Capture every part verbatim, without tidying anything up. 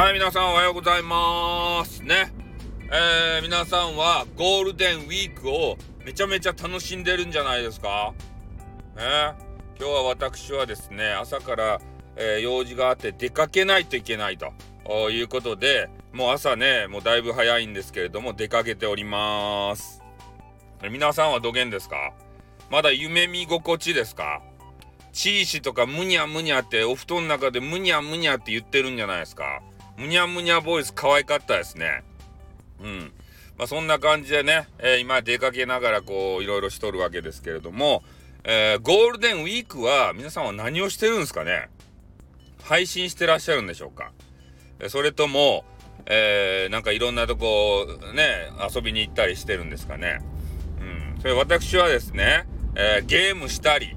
はい、皆さんおはようございますね、えー、皆さんはゴールデンウィークをめちゃめちゃ楽しんでるんじゃないですか、ね、今日は私はですね朝から、えー、用事があって出かけないといけないということで、もう朝ねもうだいぶ早いんですけれども出かけております。皆さんはどげんですか？まだ夢見心地ですか？チーシとかむにゃむにゃってお布団の中でむにゃむにゃって言ってるんじゃないですか？むにゃむにゃボイス可愛かったですね。うん。まあそんな感じでね、えー、今出かけながらこういろいろしとるわけですけれども、えー、ゴールデンウィークは皆さんは何をしてるんですかね？配信してらっしゃるんでしょうか？それとも、えー、なんかいろんなとこね遊びに行ったりしてるんですかね？うん。それ私はですね、えー、ゲームしたり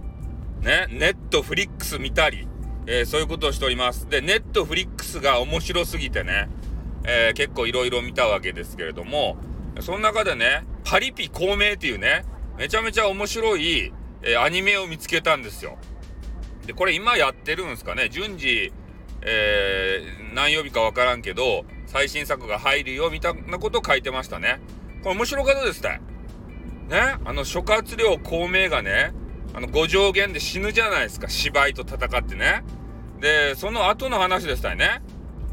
ね、ネットフリックス見たり。えー、そういうことをしております。で、ネットフリックスが面白すぎてね、えー、結構いろいろ見たわけですけれども、その中でね、パリピ孔明っていうね、めちゃめちゃ面白い、えー、アニメを見つけたんですよ。で、これ今やってるんですかね、順次、えー、何曜日かわからんけど、最新作が入るよみたいなことを書いてましたね。これ面白かったですね。ね、あの諸葛亮孔明がね、あの五条原で死ぬじゃないですか、芝居と戦ってね。でその後の話でしたよね、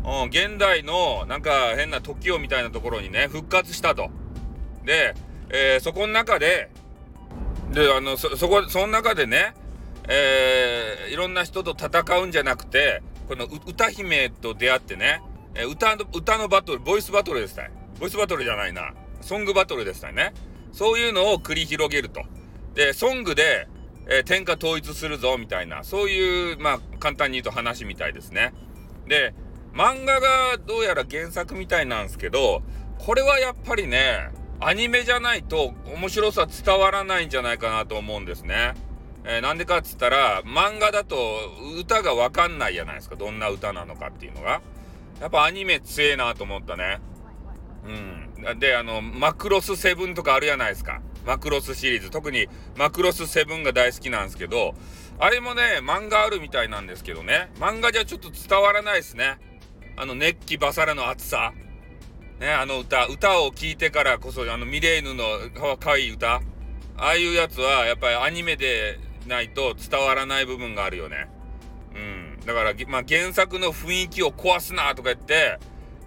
うん、現代のなんか変な時代みたいなところにね復活したと。で、えー、そこの中でであの そ, そこその中でね、えー、いろんな人と戦うんじゃなくて、この歌姫と出会ってね、歌 の, 歌のバトルボイスバトルでしたよ。ボイスバトルじゃないなソングバトルでしたよね。そういうのを繰り広げると。でソングでえー、天下統一するぞみたいな、そういうまあ簡単に言うと話みたいですね。で漫画がどうやら原作みたいなんですけど、これはやっぱりねアニメじゃないと面白さ伝わらないんじゃないかなと思うんですね。えー、なんでかっつったら漫画だと歌が分かんないじゃないですか、どんな歌なのかっていうのが。やっぱアニメ強えなと思ったね。うん。であのマクロスセブンとかあるじゃないですか、マクロスシリーズ。特にマクロスセブンが大好きなんですけど、あれもね漫画あるみたいなんですけどね、漫画じゃちょっと伝わらないですね、あの熱気バサラの熱さね。あの歌歌を聴いてからこそ、あのミレーヌの可愛い歌、ああいうやつはやっぱりアニメでないと伝わらない部分があるよね。うん。だから、まあ、原作の雰囲気を壊すなとか言って、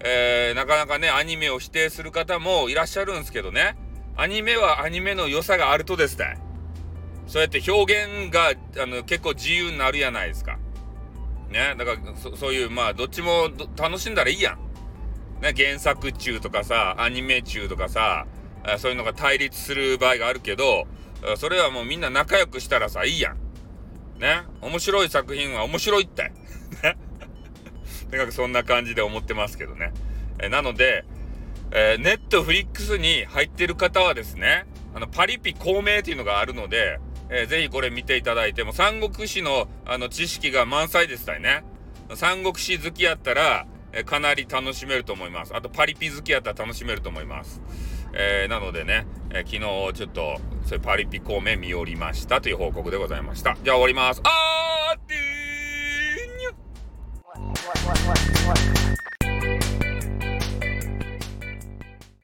えー、なかなかねアニメを否定する方もいらっしゃるんですけどね、アニメはアニメの良さがあるとですね、そうやって表現があの結構自由になるやないですかね。だから そ, そういうまあどっちも楽しんだらいいやんね。原作中とかさアニメ中とかさ、そういうのが対立する場合があるけど、それはもうみんな仲良くしたらさいいやんね。面白い作品は面白いってとにかくそんな感じで思ってますけどね。えなのでえー、ネットフリックスに入ってる方はですね、あのパリピ孔明というのがあるので、えー、ぜひこれ見ていただいて、も三国志のあの知識が満載でしたよね。三国志好きやったら、えー、かなり楽しめると思います。あとパリピ好きやったら楽しめると思います。えー、なのでね、えー、昨日ちょっとそれパリピ孔明見おりましたという報告でございました。じゃあ終わります。あーってーにゅっ